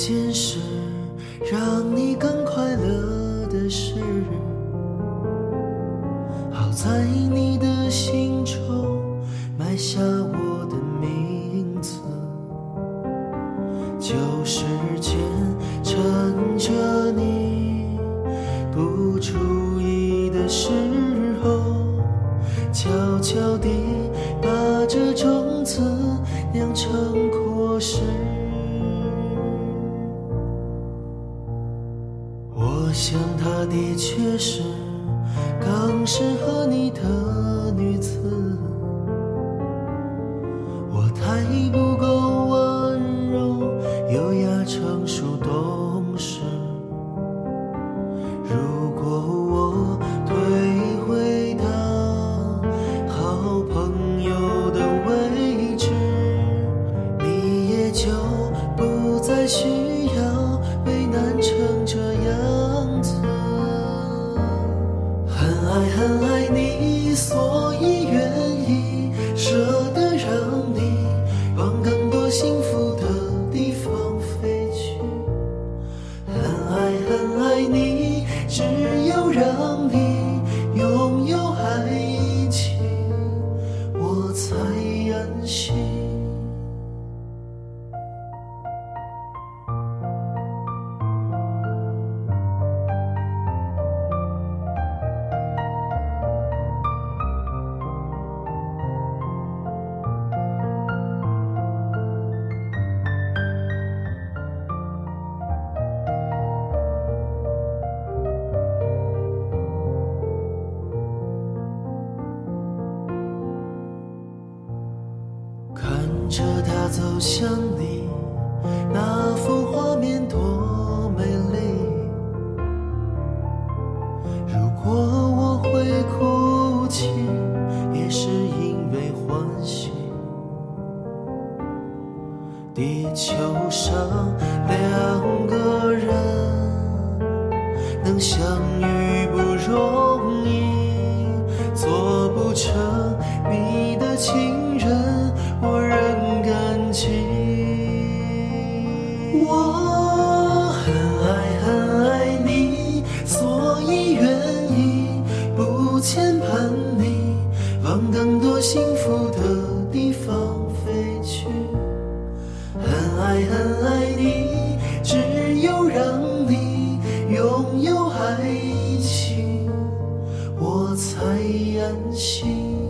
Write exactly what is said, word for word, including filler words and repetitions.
件事让你更快乐的事，好在你的心中埋下我的名字，旧时间趁着你不注意的时候，悄悄地把这种子酿成果实。我想她的确是更适合你的女子，我太不够温柔，优雅成熟懂事。如果我退回到好朋友的位置，你也就不再需要为难成这样子。很爱很爱你，所以愿意舍得让你往更多幸福的地方飞去。很爱很爱你，只有让你拥有爱一起，我才安心。看着她走向你，那幅画面多美丽，如果我会哭泣，也是因为欢喜。地球上两个人能相遇不容易，做不成你的情人我仍感激。我很爱很爱你，所以愿意不牵绊你往更多幸福的地方飞去。很爱很爱你，只有让你拥有爱情，我才安心。